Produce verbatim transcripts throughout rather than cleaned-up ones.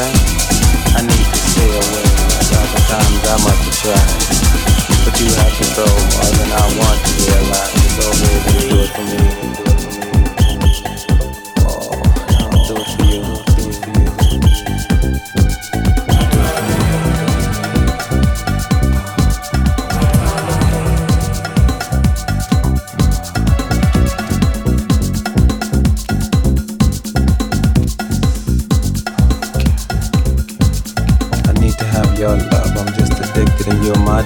that? I need to stay away. A thousand times I must have tried, but you have to throw more than I want to realize. So baby, do it for me, do it for me. Oh, I'll do it for you, do it for you.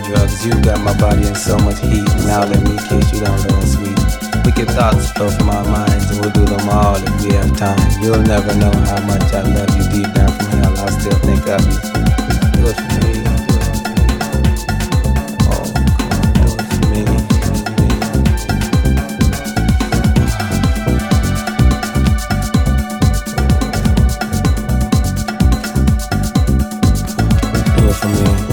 Drugs, you got my body in so much heat. Now let me kiss you down low and sweet. Wicked thoughts flow from our minds, and we'll do them all if we have time. You'll never know how much I love you. Deep down from hell, I still think of you. Do it for me, oh, do it for me. Do it for me. Do it for me.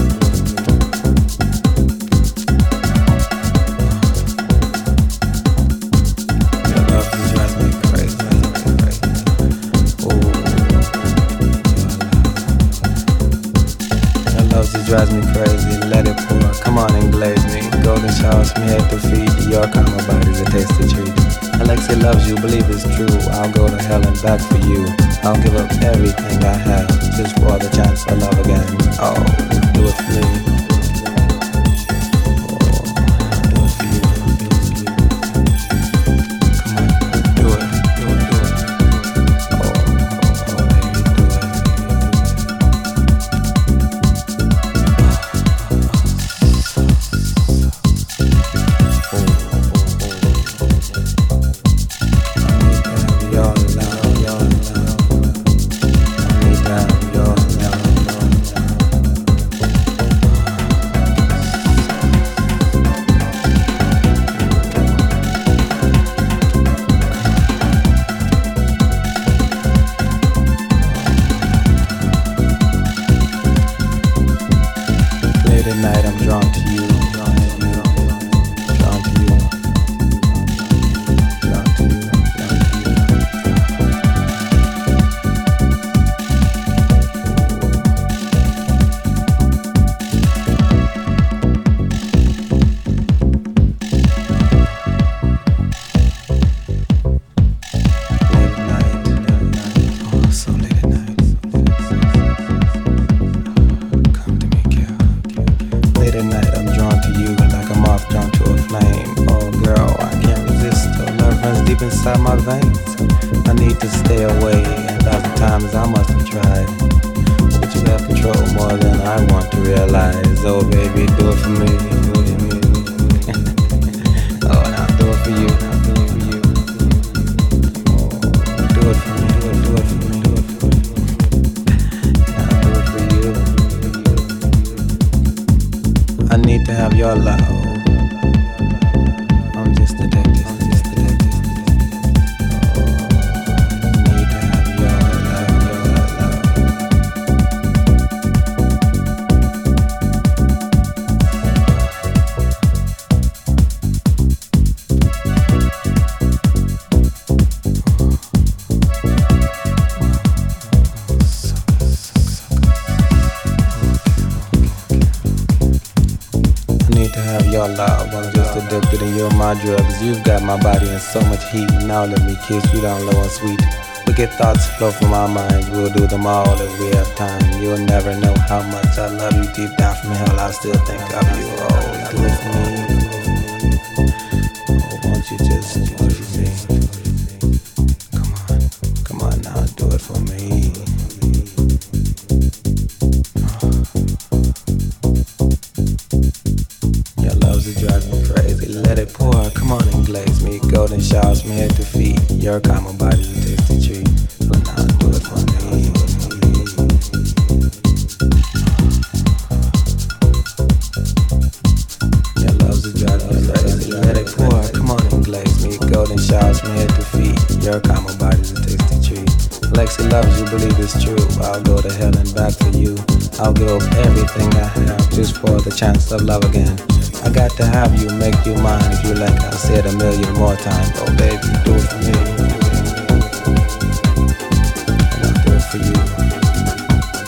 Drives me crazy, let it pour, come on and glaze me. Golden showers from head to feet, your karma body's a tasty treat. Alexei loves you, believe it's true, I'll go to hell and back for you. I'll give up everything I have, just for the chance for love again. Oh, do it for me. Oh, do it for you, do it for you. Come on, do it, do it, do it. Oh, oh, baby, do it, do it. Drugs, you've got my body in so much heat. Now let me kiss you down low and sweet. Wicked thoughts flow from our minds, we'll do them all if we have time. You'll never know how much I love you. Deep down from hell, I still think of you. Oh, do it for me. Oh, won't you just do it for me? Come on, come on now, do it for me. Let it pour, come on and glaze me. Golden showers from head to feet. Your karma body's a tasty treat. But now do it for me. Your love's a drug, your love's a drug. Let it pour, come on and glaze me. Golden showers from head to feet. Your karma body's a tasty treat. Alexei loves you, believe it's true. I'll go to hell and back for you. I'll give up everything I have, just for the chance of love again. I got to have you, make you mine. If you like, I'll say it a million more times. Oh baby, do it for me. And I'll do it for you.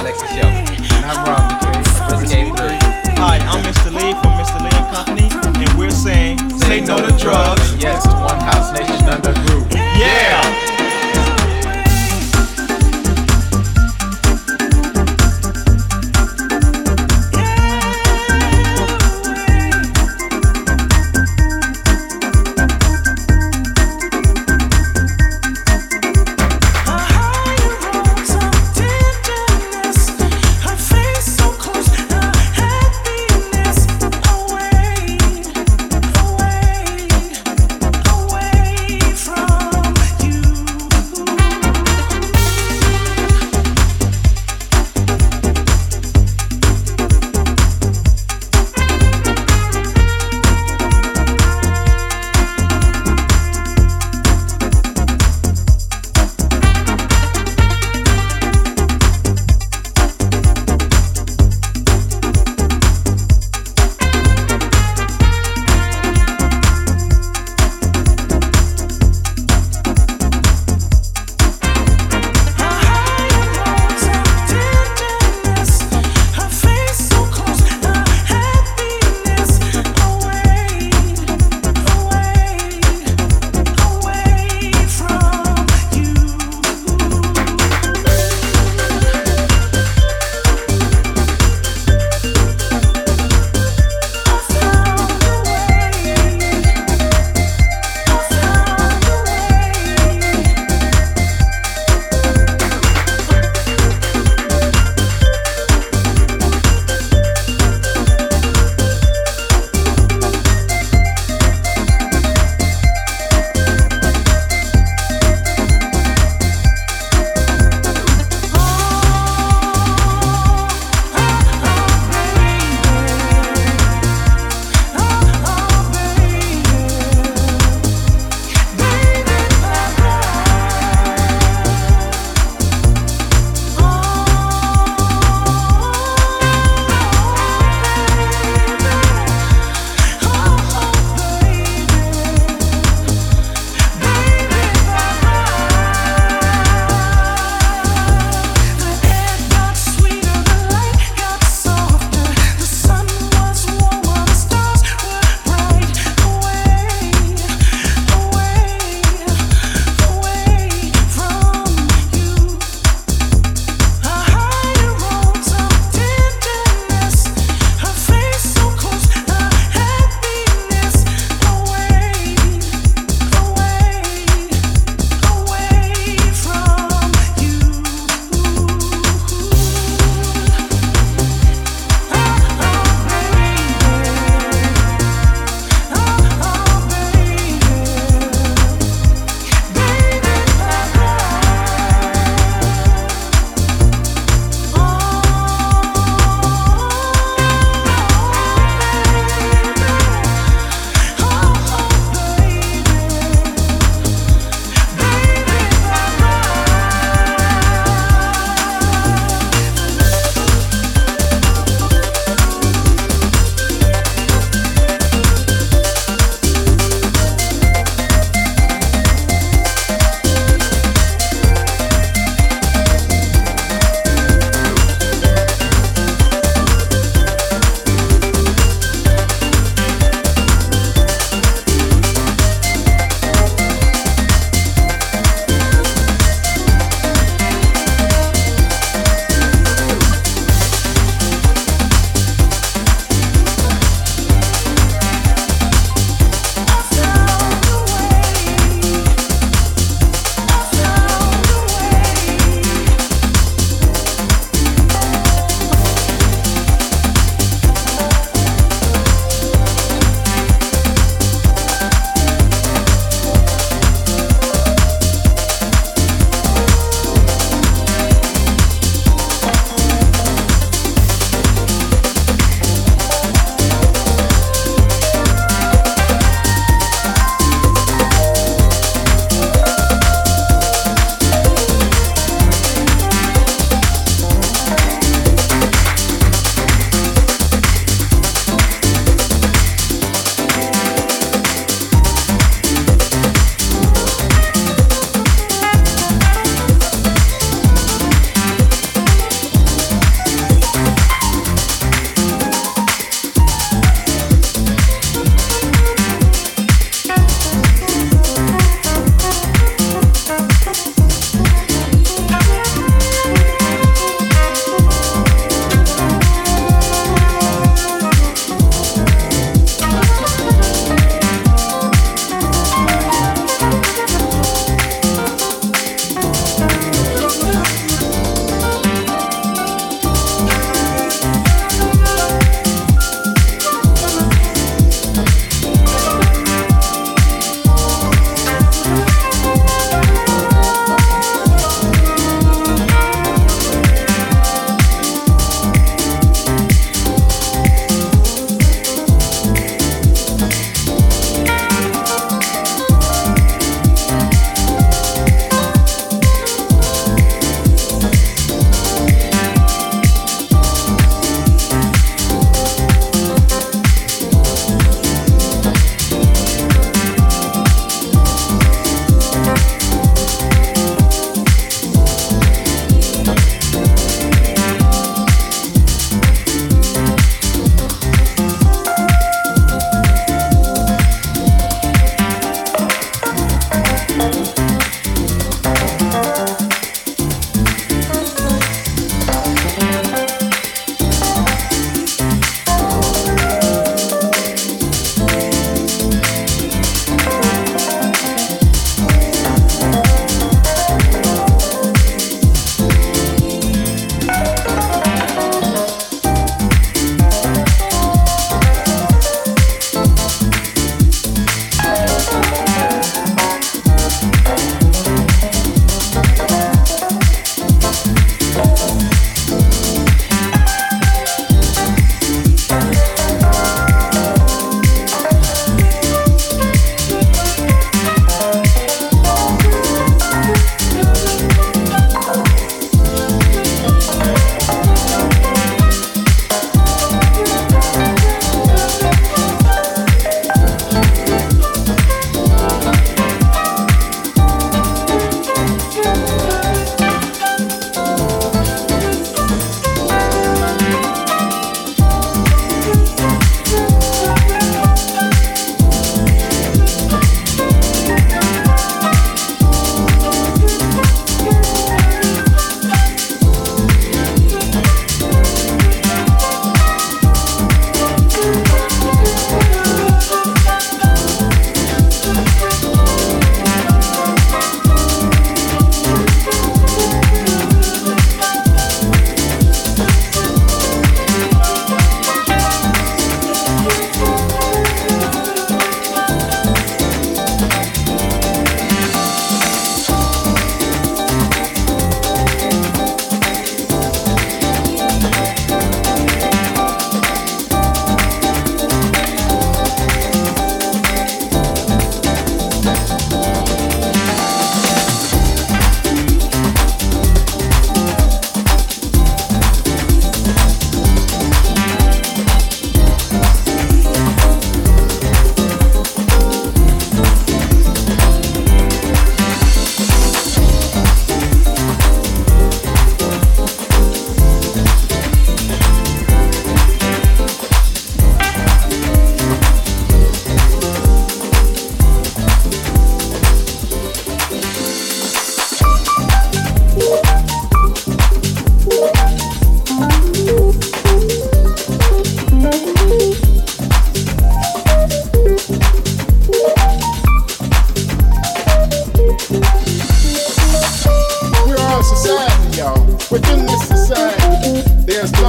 Alexis Show, and I'm Rob McKay. This came through. Hi, I'm Mister Lee from Mister Lee and Company, and we're saying, say no to drugs. Yes, to One House Nation Under Group. Yeah! You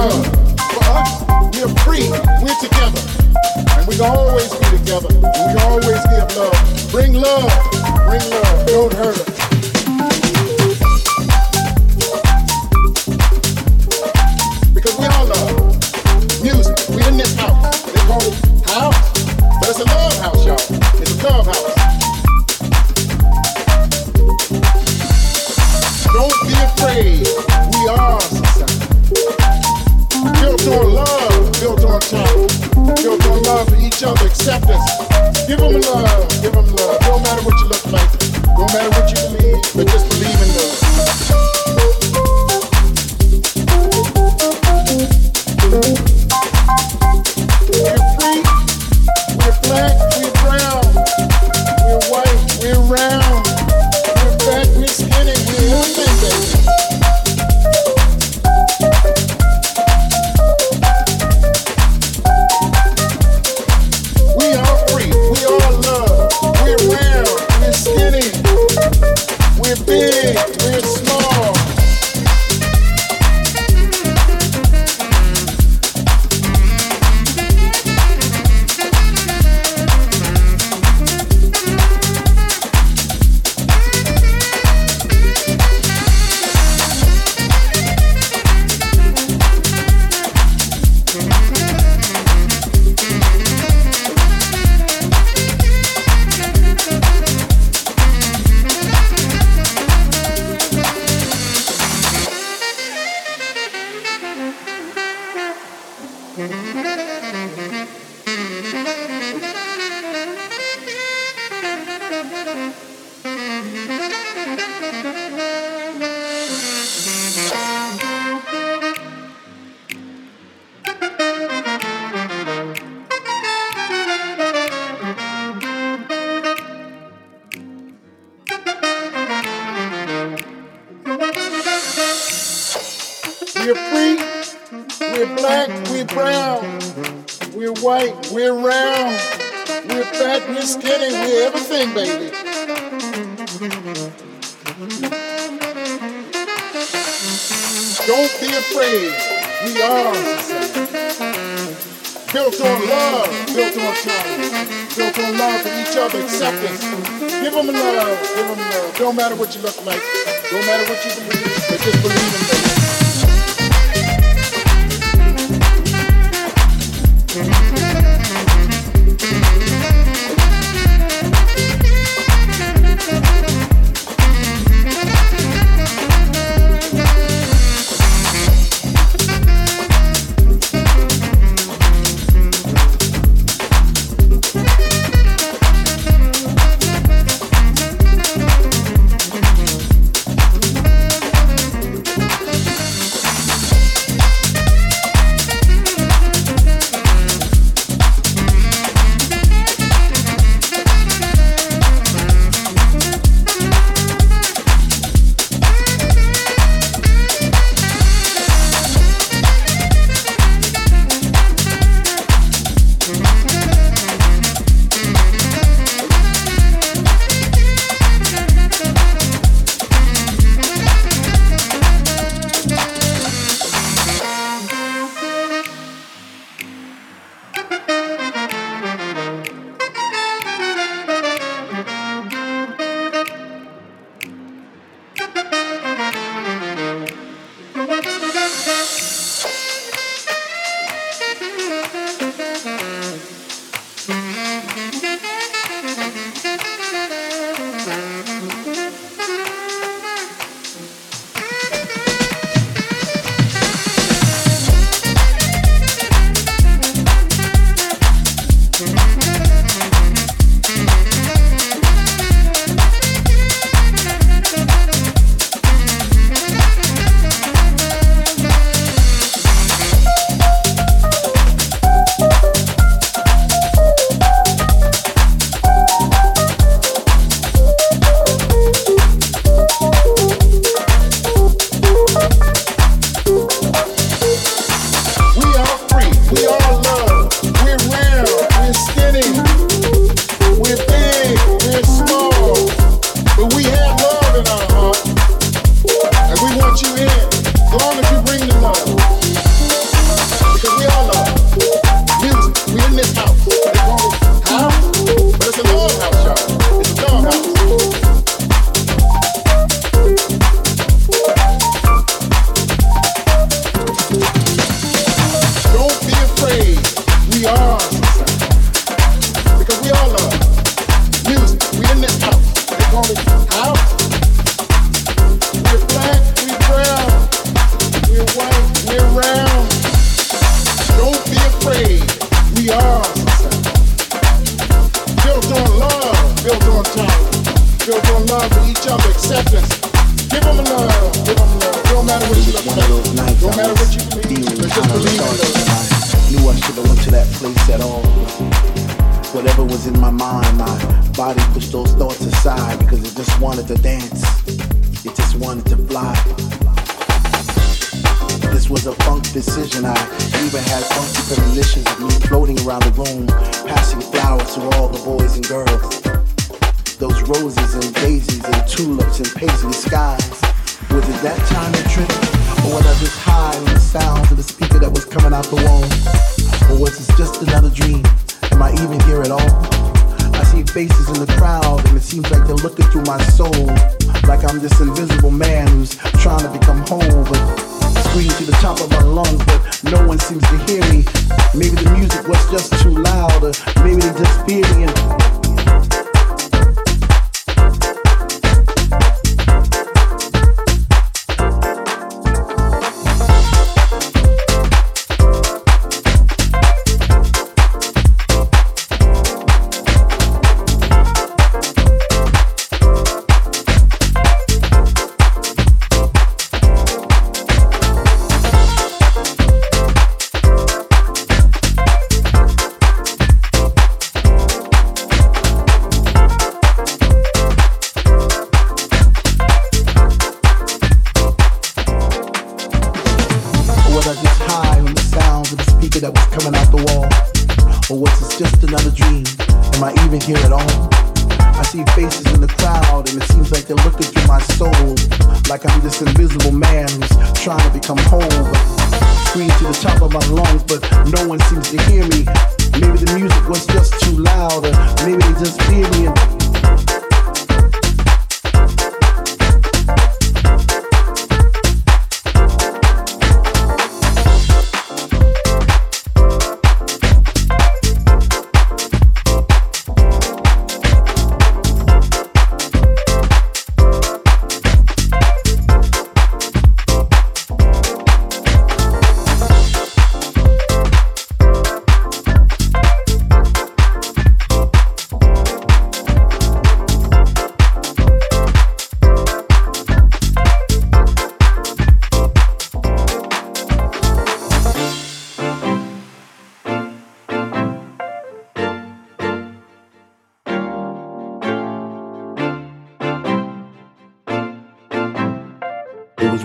world. For us, we are free. We're together. And we can always be together. And we can always give love. Bring love. Bring love. Don't hurt us. Because we all love music. We're in this house. They call it house. But it's a love house, y'all. It's a love house. Don't be afraid. We are society. Built on love, built on time, built on love for each other, acceptance. Give them love, give them love. Don't matter what you look like, don't matter what you believe, but just believe in love. We're free, we're black, we're brown, we're white, we're round, we're fat, we're skinny, we're everything, baby.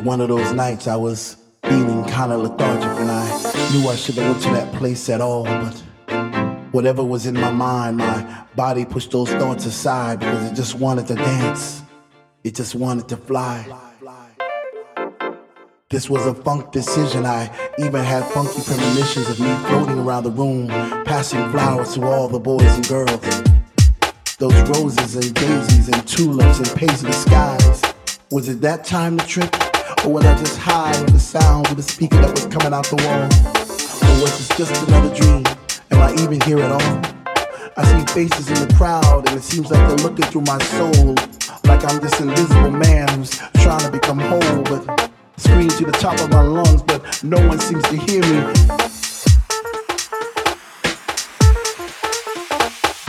One of those nights I was feeling kind of lethargic and I knew I shouldn't have went to that place at all, but whatever was in my mind, my body pushed those thoughts aside because it just wanted to dance. It just wanted to fly. This was a funk decision. I even had funky premonitions of me floating around the room, passing flowers to all the boys and girls. Those roses and daisies and tulips and paisley skies. Was it that time to trip? Or was I just high with the sound of the speaker that was coming out the wall? Or was this just another dream? Am I even here at all? I see faces in the crowd and it seems like they're looking through my soul, like I'm this invisible man who's trying to become whole, but scream to the top of my lungs, but no one seems to hear me.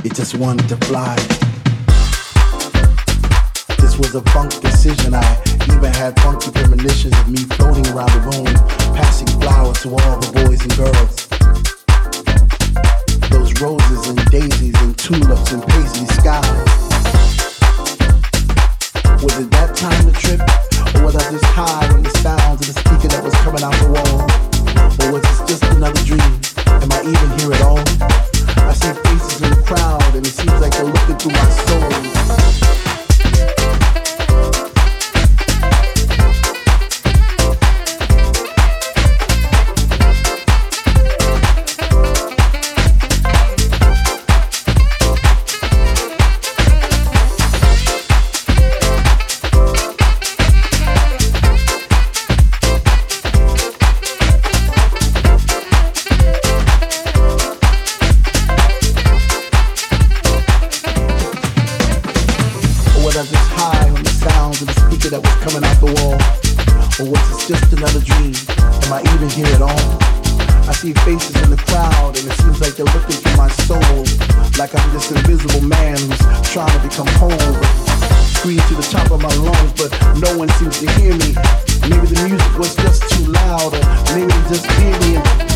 It just wanted to fly. This was a funk decision. I even had funky premonitions of me floating around the room, passing flowers to all the boys and girls. Those roses and daisies and tulips and paisley skies. Was it that time to trip? Or was I just high on the sounds of the speaker that was coming out the wall? Or was it just another dream? Am I even here at all? I see faces in the crowd and it seems like they're looking through my soul. hear it all. I see faces in the crowd and it seems like they're looking for my soul, like I'm this invisible man who's trying to become whole. Scream to the top of my lungs, but no one seems to hear me. Maybe the music was just too loud, or maybe they just hear me and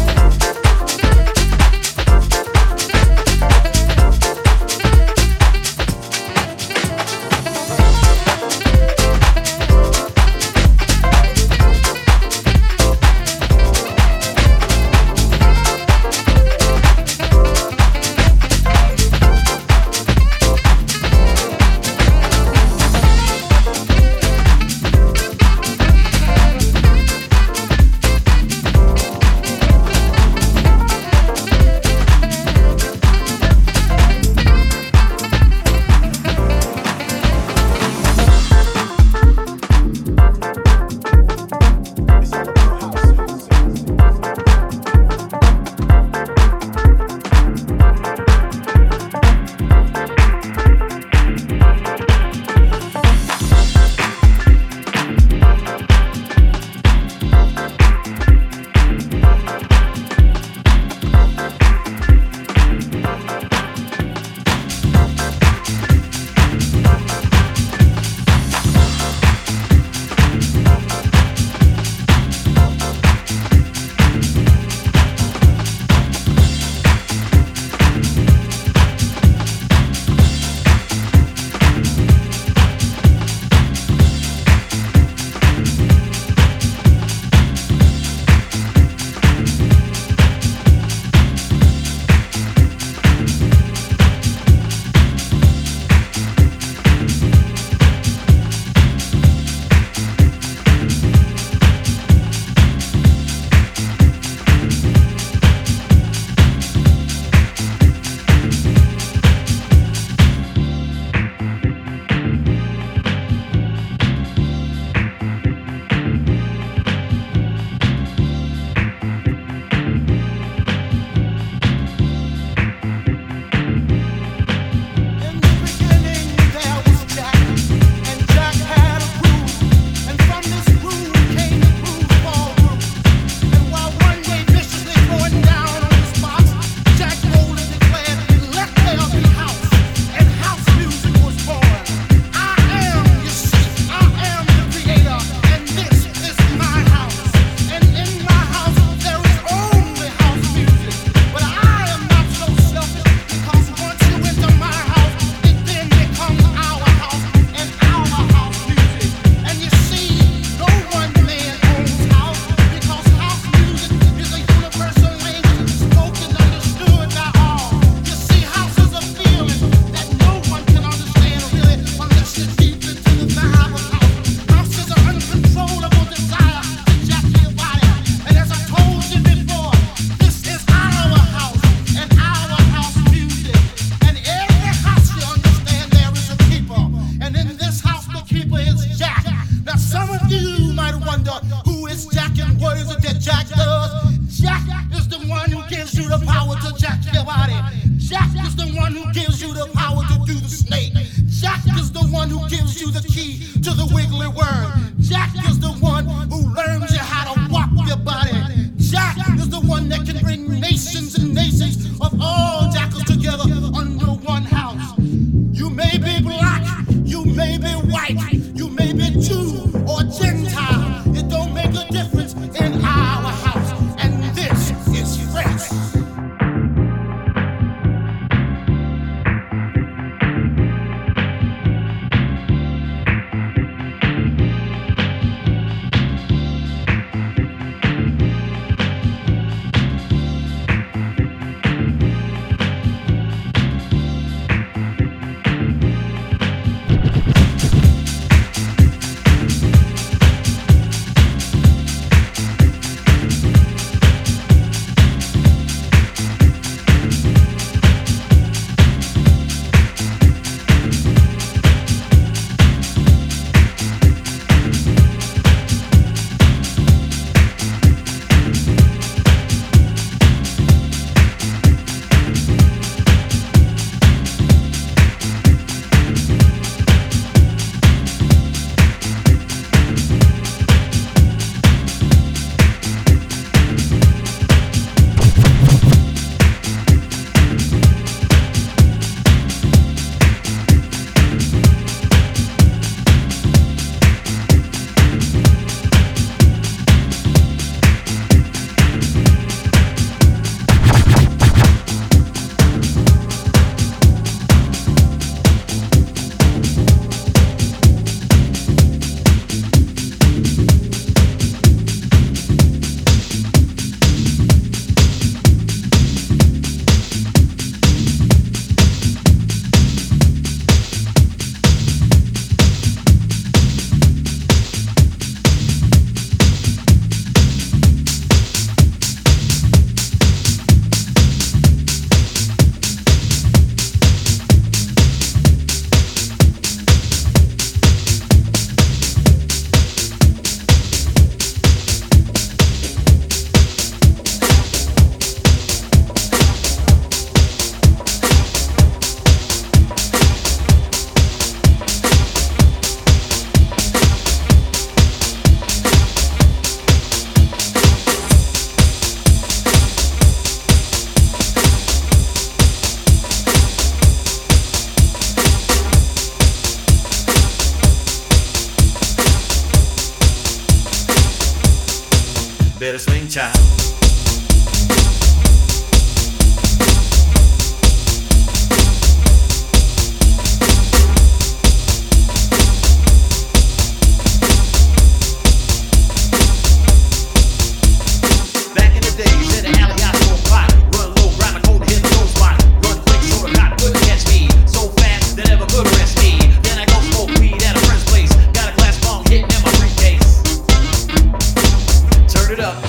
puedes linchar.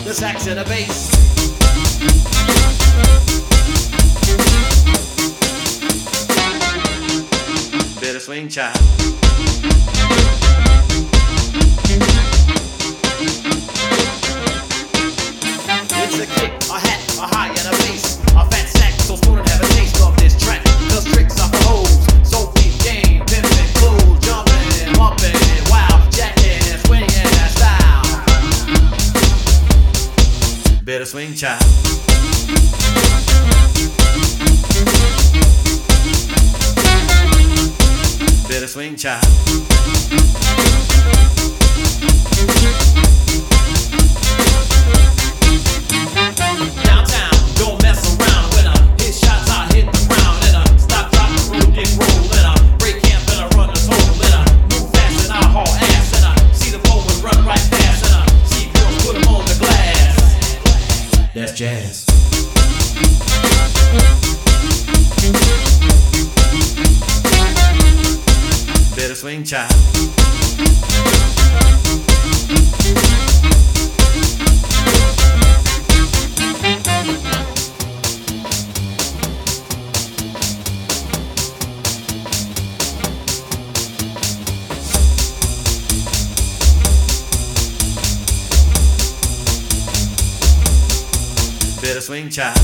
The sax and the bass. Bit of swing child. It's a kick, a hat, a high and a bass. A fat sack, so student have a taste of this track. Cause tricks are for hoes. So keep game, pimping, cool, jumping, bumping, wow, jacking, swinging that style. Bit of swing child. Bit of swing child. Downtown, don't mess around with them. Hit shots, I hit the ground in a stop, drop, roll, get roll in a break camp and a runner's hole in a move fast and I haul ass in a see the pole and run right fast in a see girls put them on the glass. That's jazz. Bit of swing child. Bit of swing child.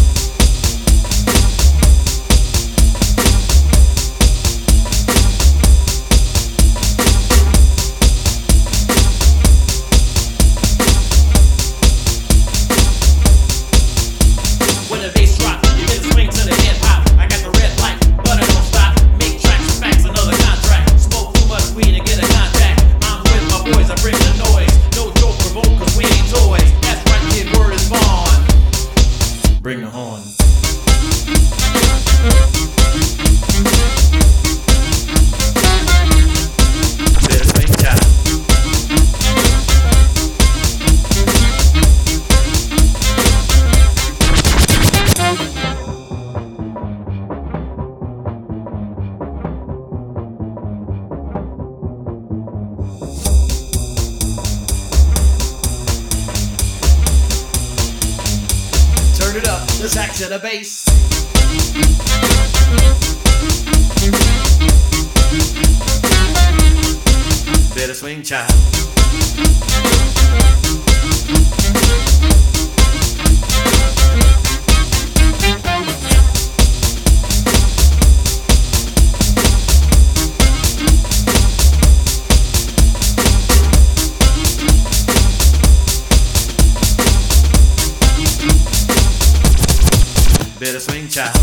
Bring the horn. Bit of swing child. It up, the sax and the bass. Bit of swing child. Bit of swing child.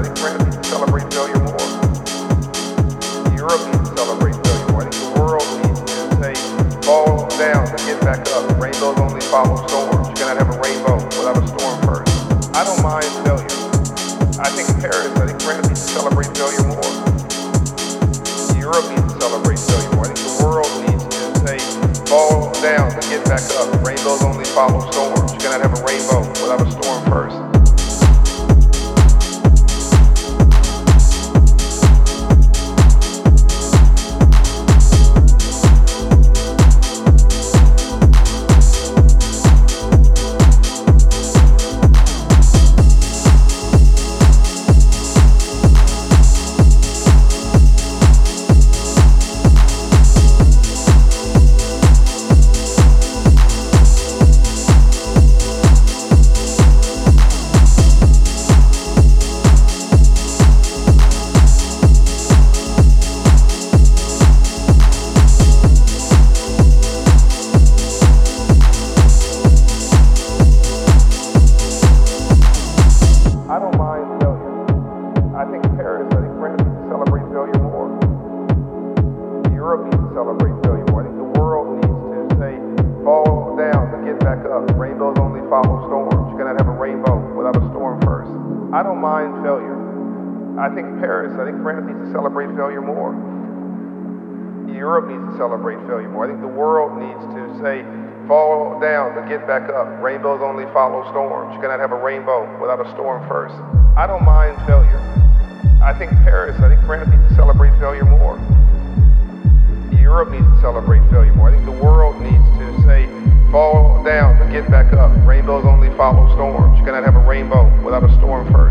Storms. You cannot have a rainbow without a storm first. I don't mind failure. I think Paris, I think France needs to celebrate failure more. Europe needs to celebrate failure more. I think the world needs to say, fall down, but get back up. Rainbows only follow storms. You cannot have a rainbow without a storm first. I don't mind failure. I think Paris, I think France needs to celebrate failure more. Europe needs to celebrate failure more. I think the world needs to say, fall down, but get back up. Rainbows only follow storms. You cannot have a rainbow without a storm first.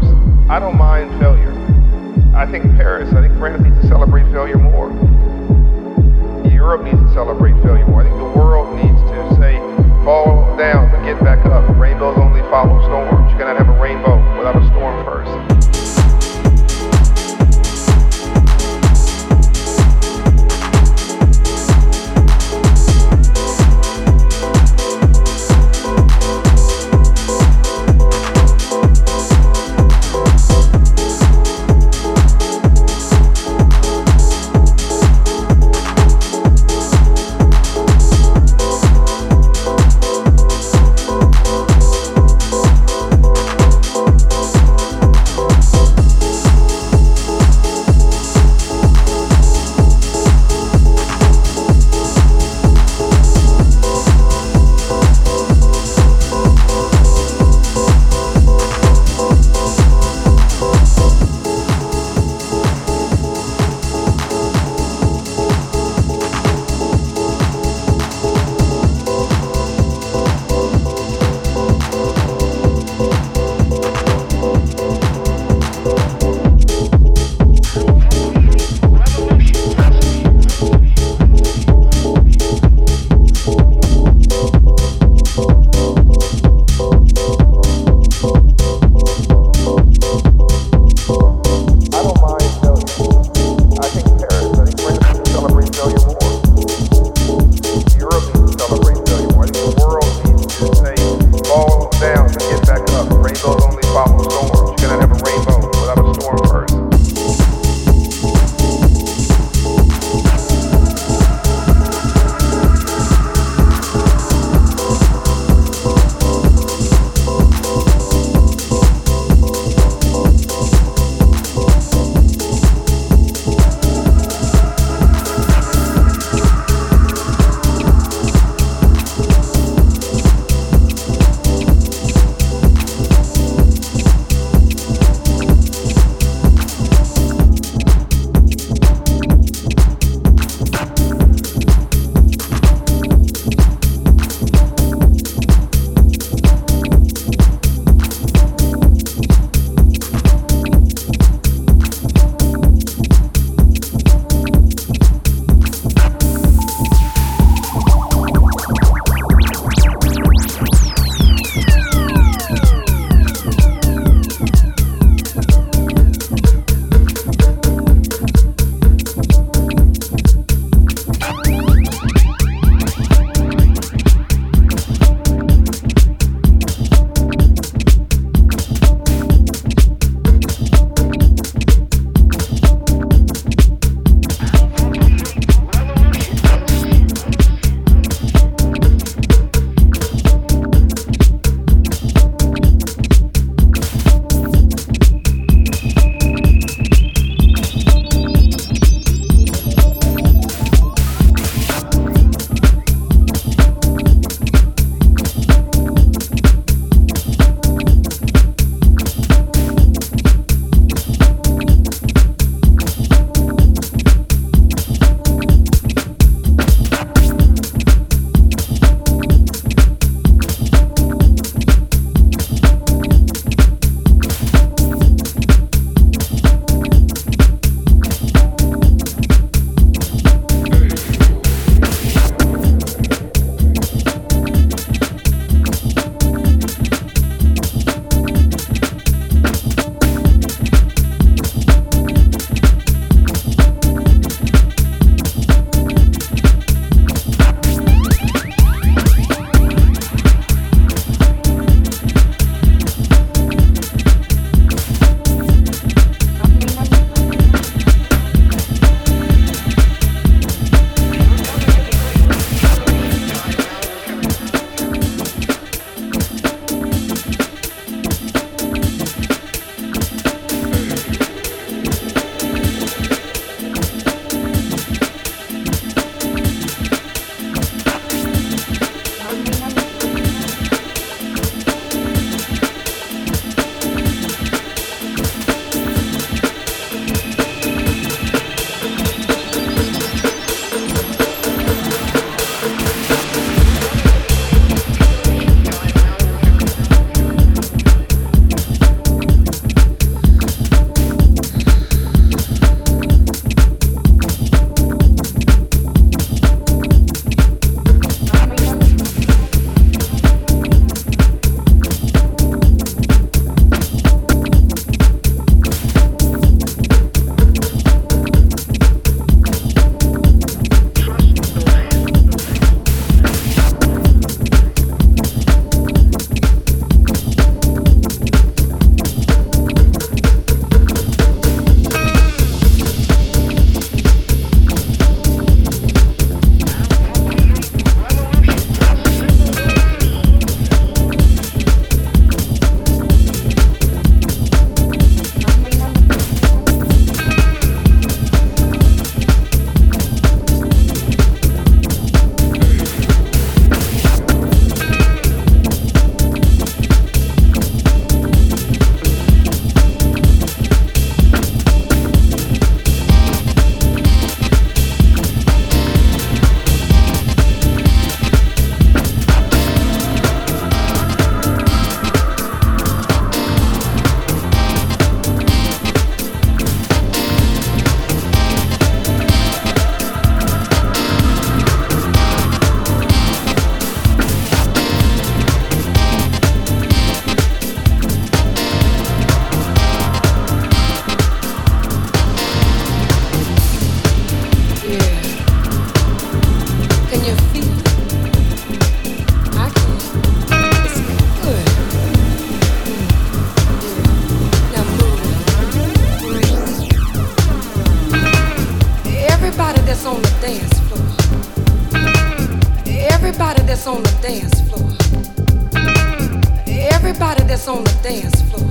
that's on the dance floor,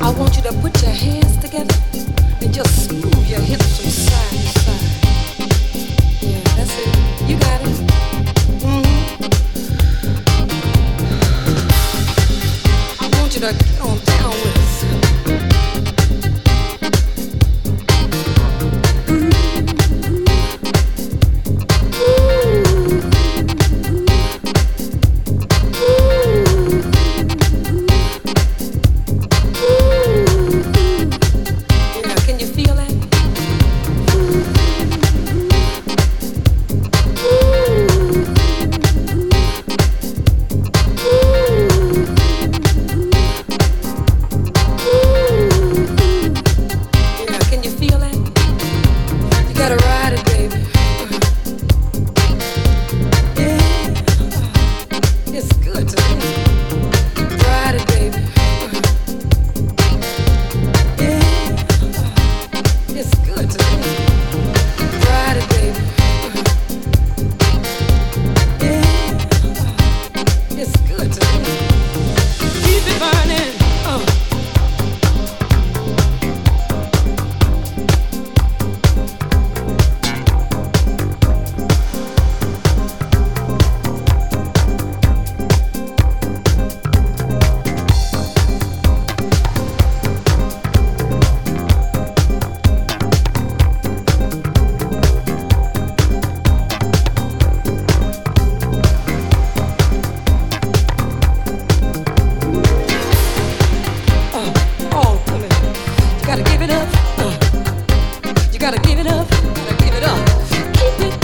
I want you to put your hands together and just move your hips from side to side. Yeah, that's it. You got it. Mm-hmm. I want you to get on down with us. Keep it burning.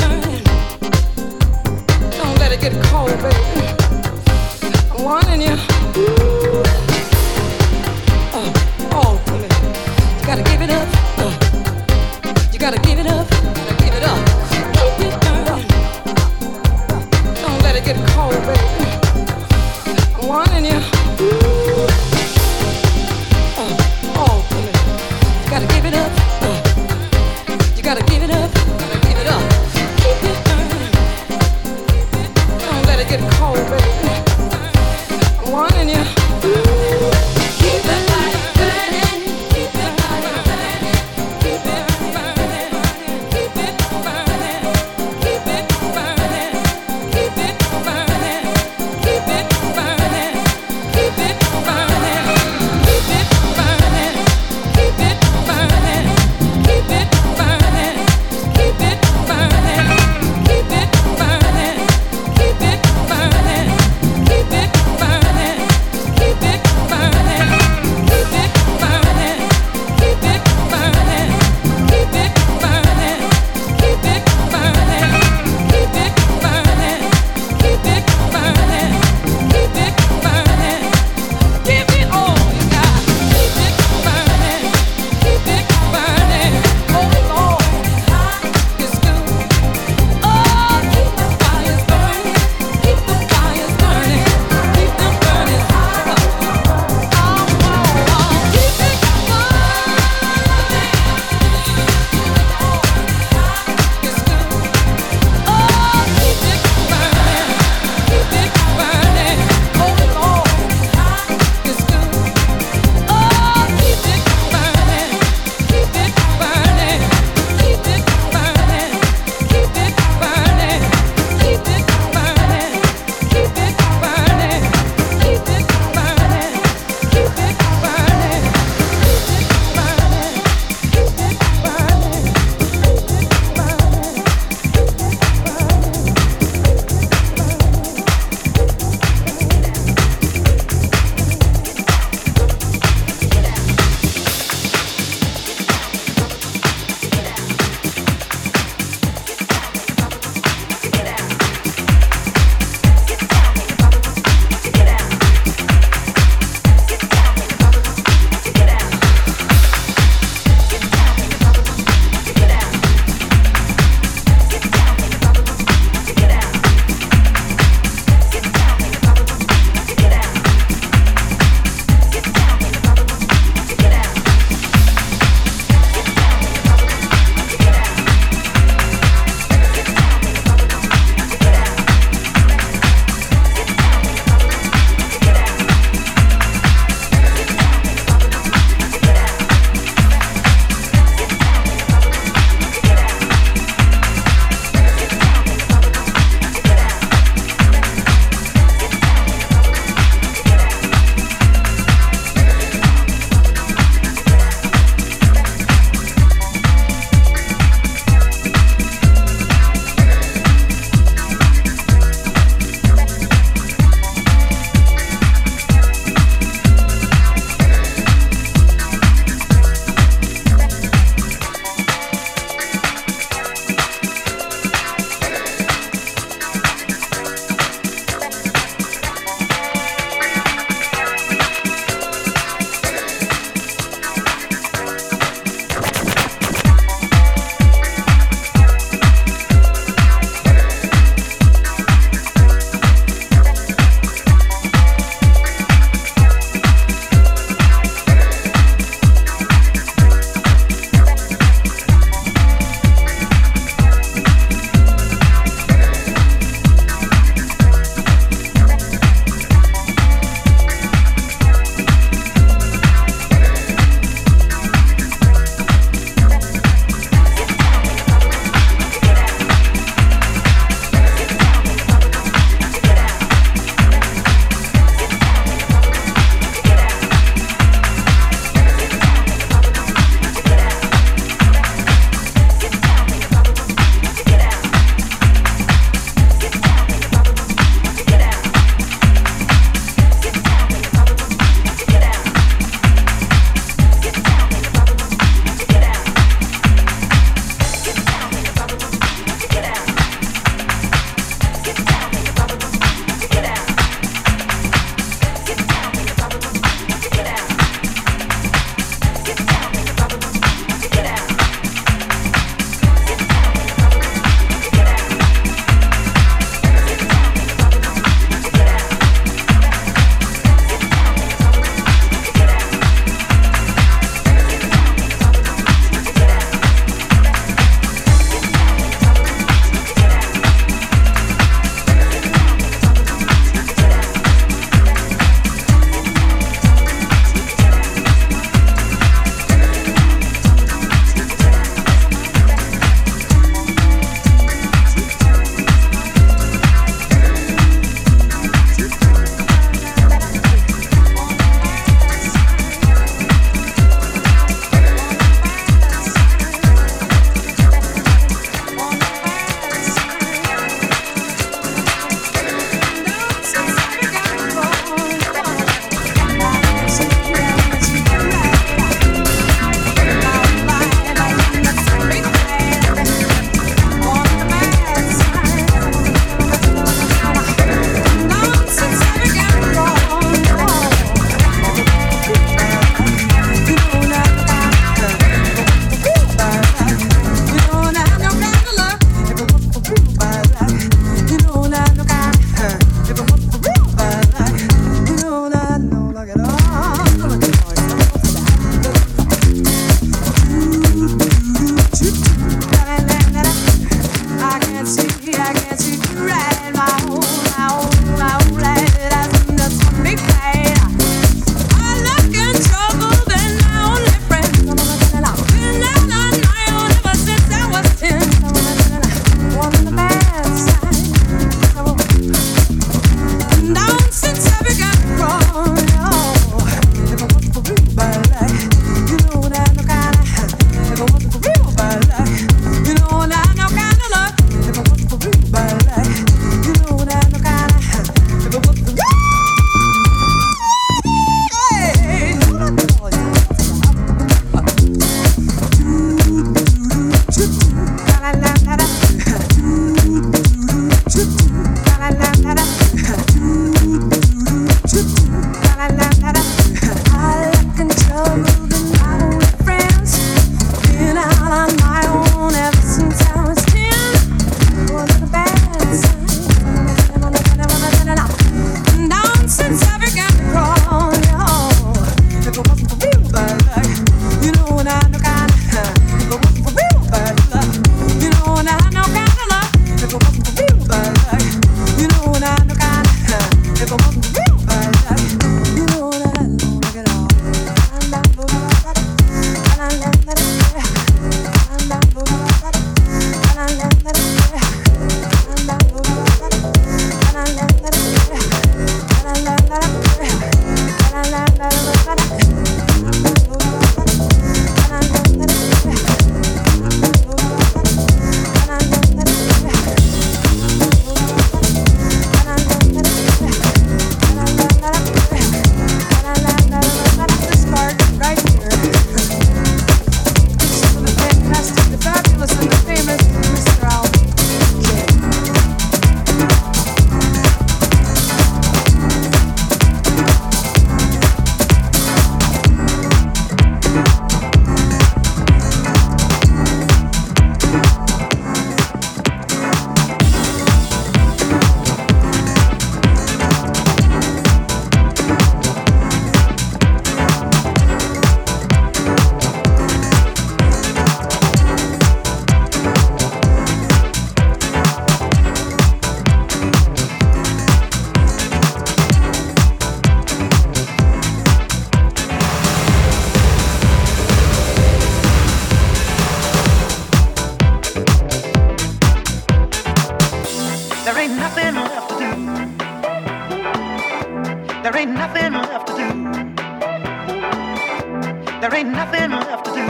ain't nothing left to do.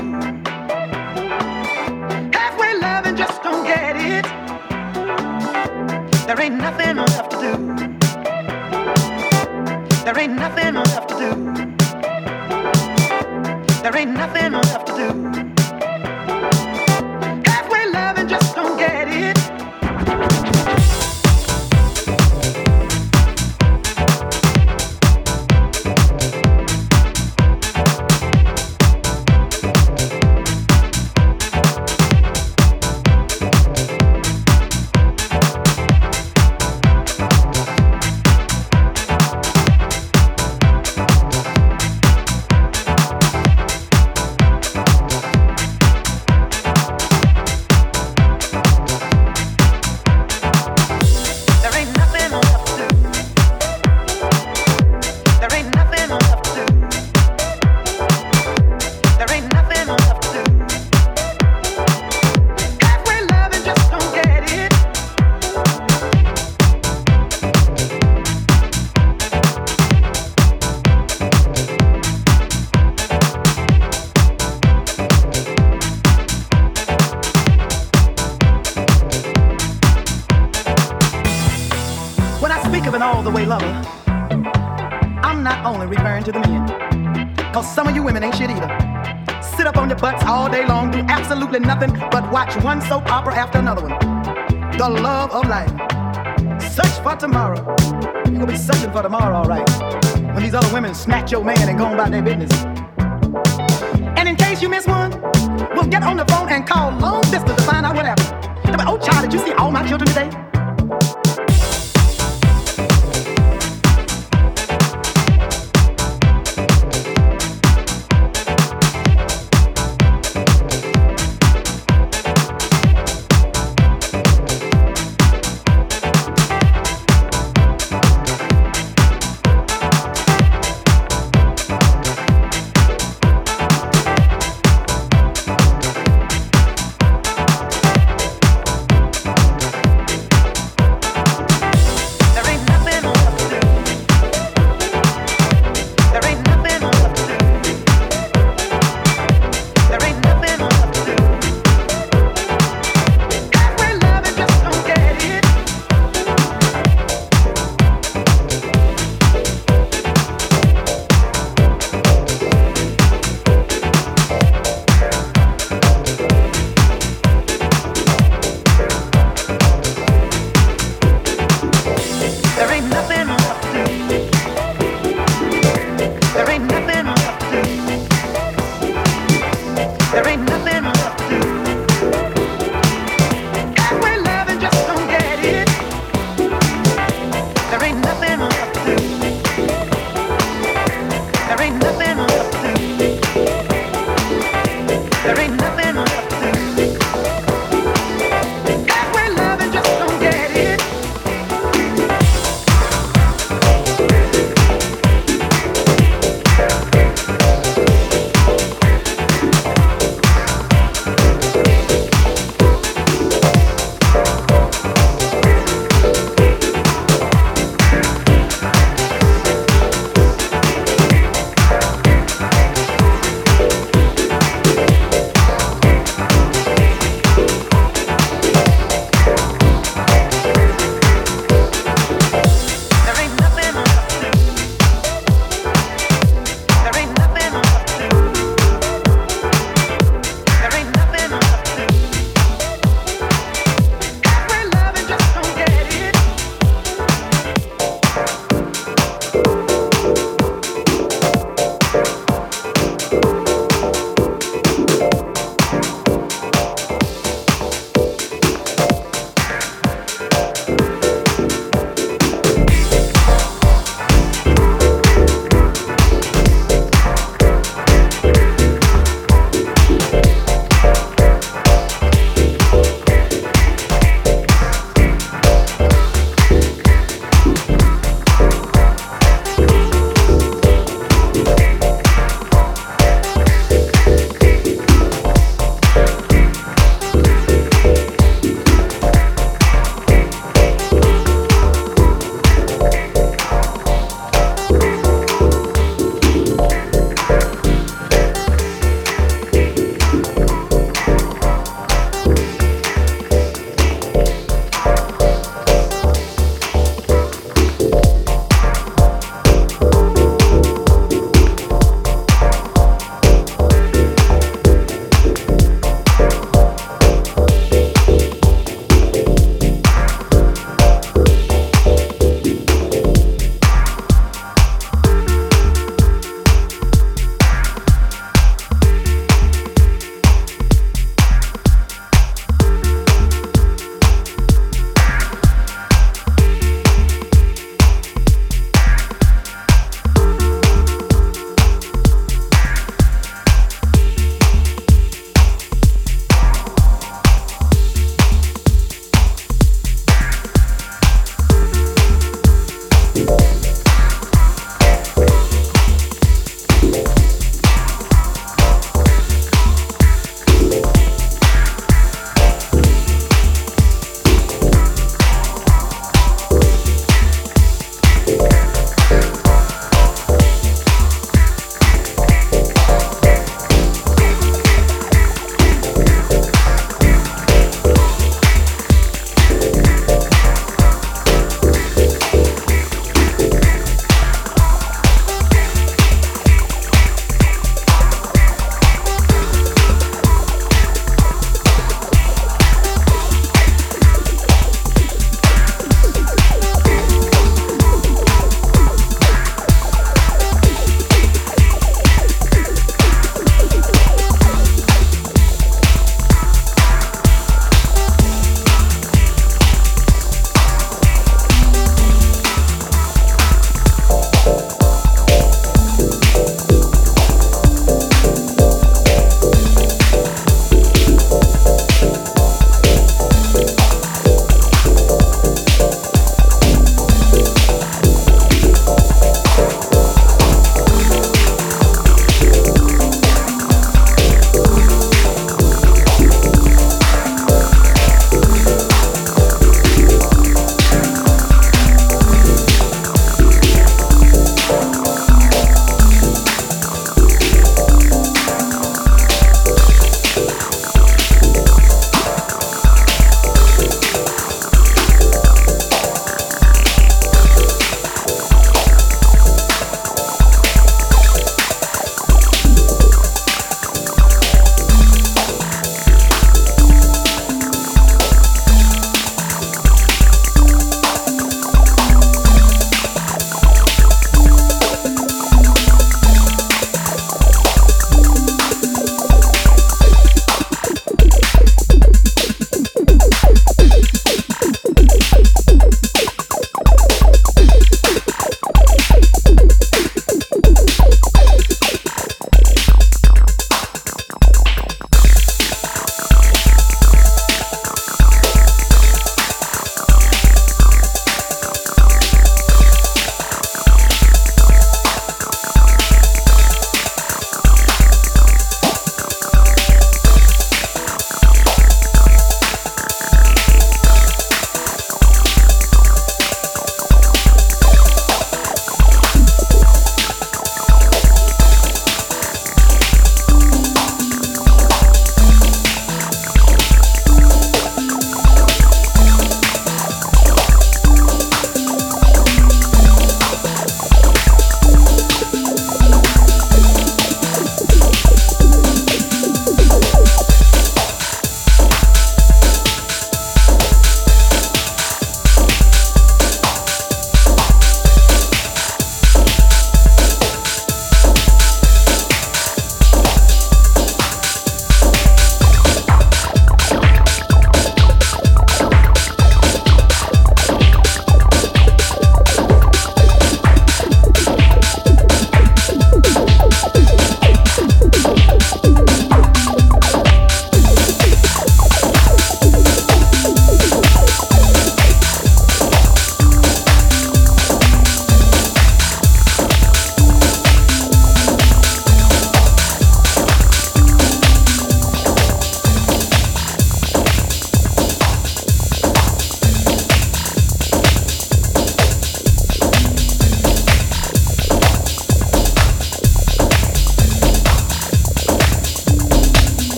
Halfway love and just don't get it. There ain't nothing left to do. There ain't nothing left to do. There ain't nothing left to do. Halfway love and just don't get it. Nothing but watch one soap opera after another one. The love of life. Search for tomorrow. You're gonna be searching for tomorrow, all right. When these other women snatch your man and go on about their business. And in case you miss one, we'll get on the phone and call long distance to find out what happened. But oh child, did you see all my children today?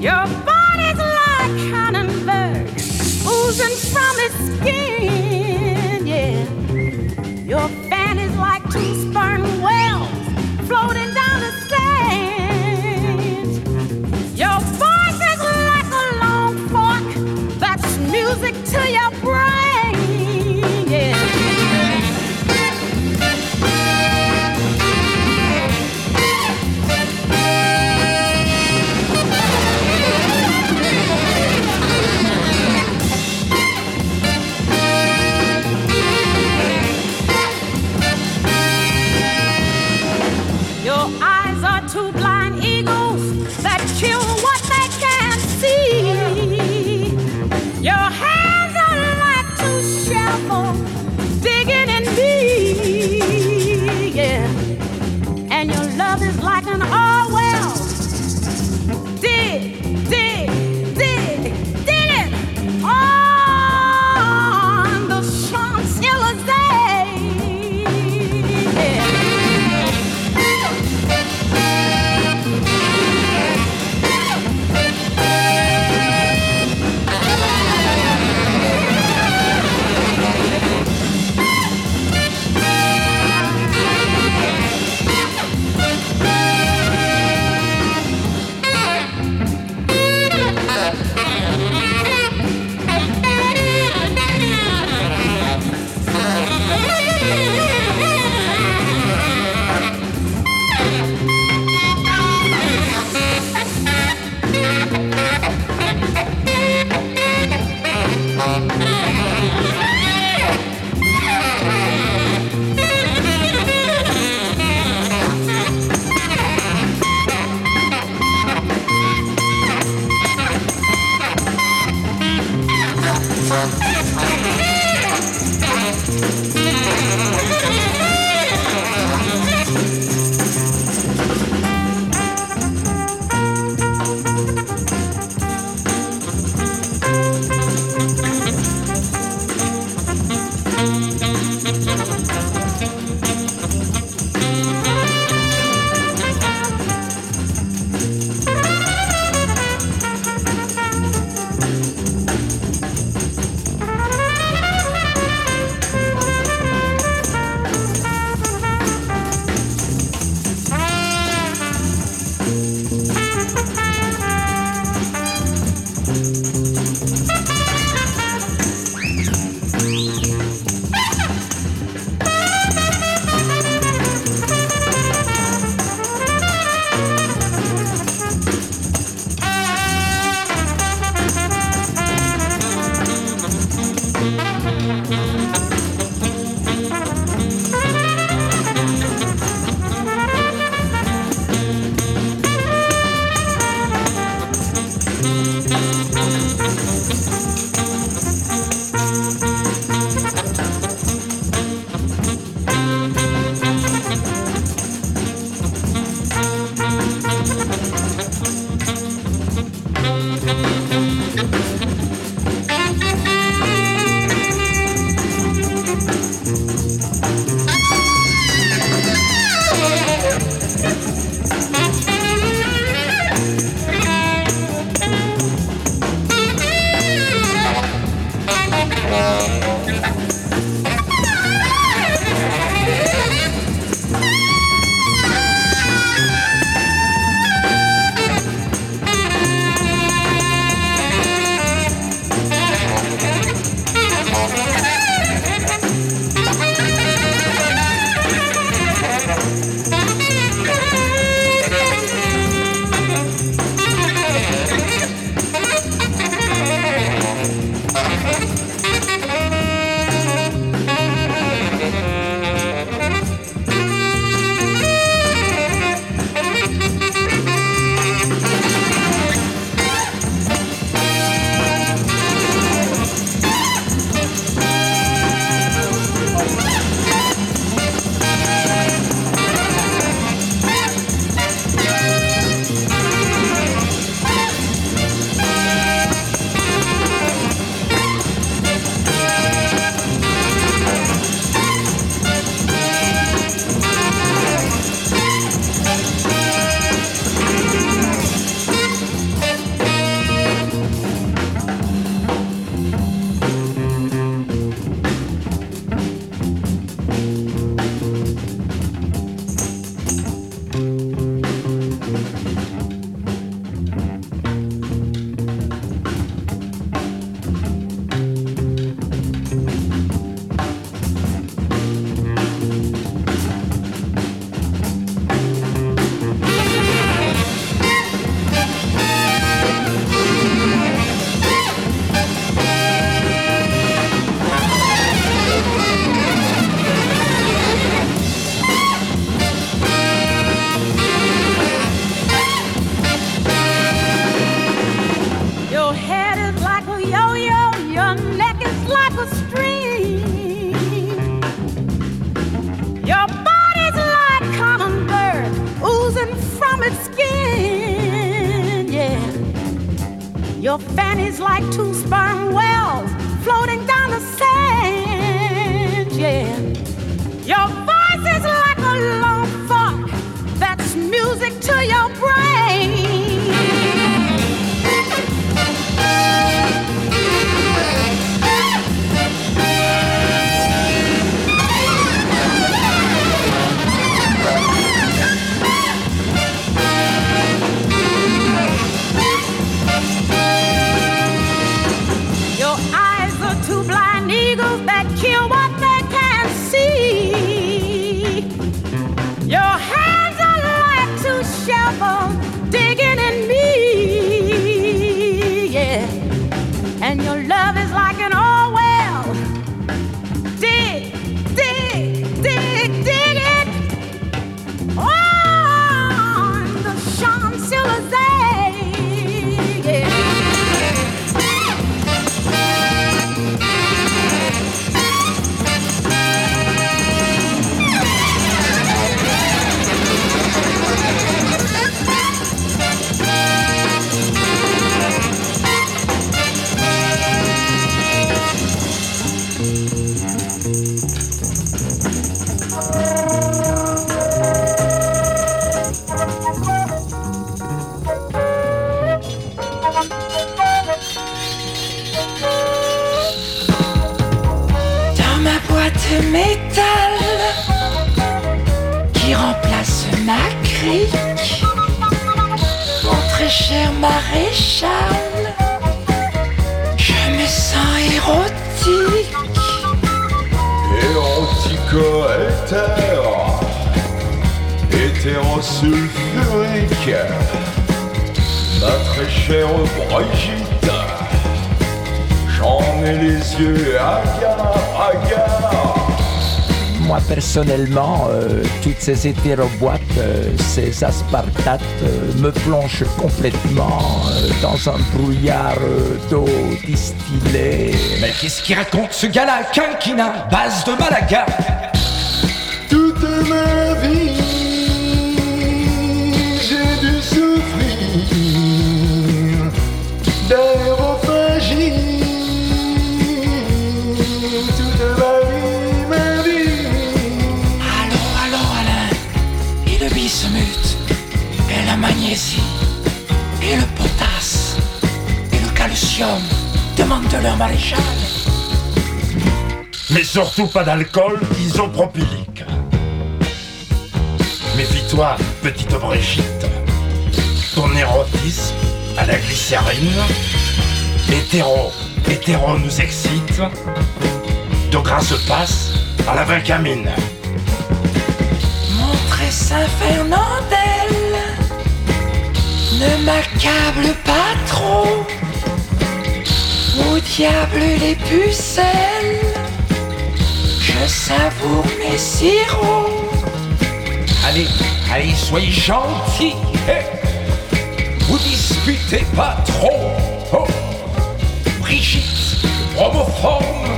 Your body's like Cronenberg, oozing from its skin, yeah. Your fan is like two sperm whales floating down the stage. Your voice is like a long fork that's music to your brain. Your fanny's like two sperm whales floating down the sand, yeah. Your voice is like a long fork that's music to your brain. Maréchal, je me sens érotique. Érotico-hétère, hétérosulfurique. Ma très chère Brigitte, j'en ai les yeux hagards, hagards. Moi personnellement, euh, toutes ces hétéroboîtes, euh, ces aspartates euh, me plongent complètement euh, dans un brouillard euh, d'eau distillée. Mais qu'est-ce qu'il raconte ce gars-là, quinquina, base de Malaga. Toute ma vie, j'ai dû souffrir d'aérophagie. Et le magnésie, et le potasse, et le calcium, demande de leur maréchal. Mais surtout pas d'alcool isopropylique. Méfie-toi, petite Brigitte. Ton érotisme à la glycérine, hétéro, hétéro nous excite. De grâce passe à la vincamine. Montrez Saint-Fernandel. Ne m'accable pas trop. Au diable les pucelles. Je savoure mes sirops. Allez, allez, soyez gentils. Eh, vous disputez pas trop. Oh. Brigitte, homoforme.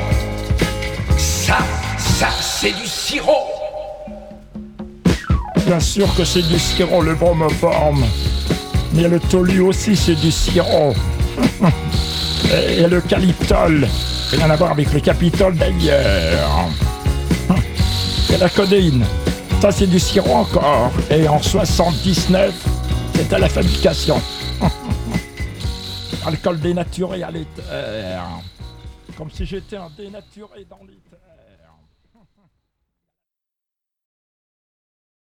Ça, ça, c'est du sirop. Bien sûr que c'est du sirop, le bromoforme. Mais le tolu aussi, c'est du sirop. Et le calyptol. Rien à voir avec le capitole d'ailleurs. Et la codéine. Ça, c'est du sirop encore. Et en soixante-dix-neuf, c'était la fabrication. Alcool dénaturé à l'éther. Comme si j'étais un dénaturé dans l'éther.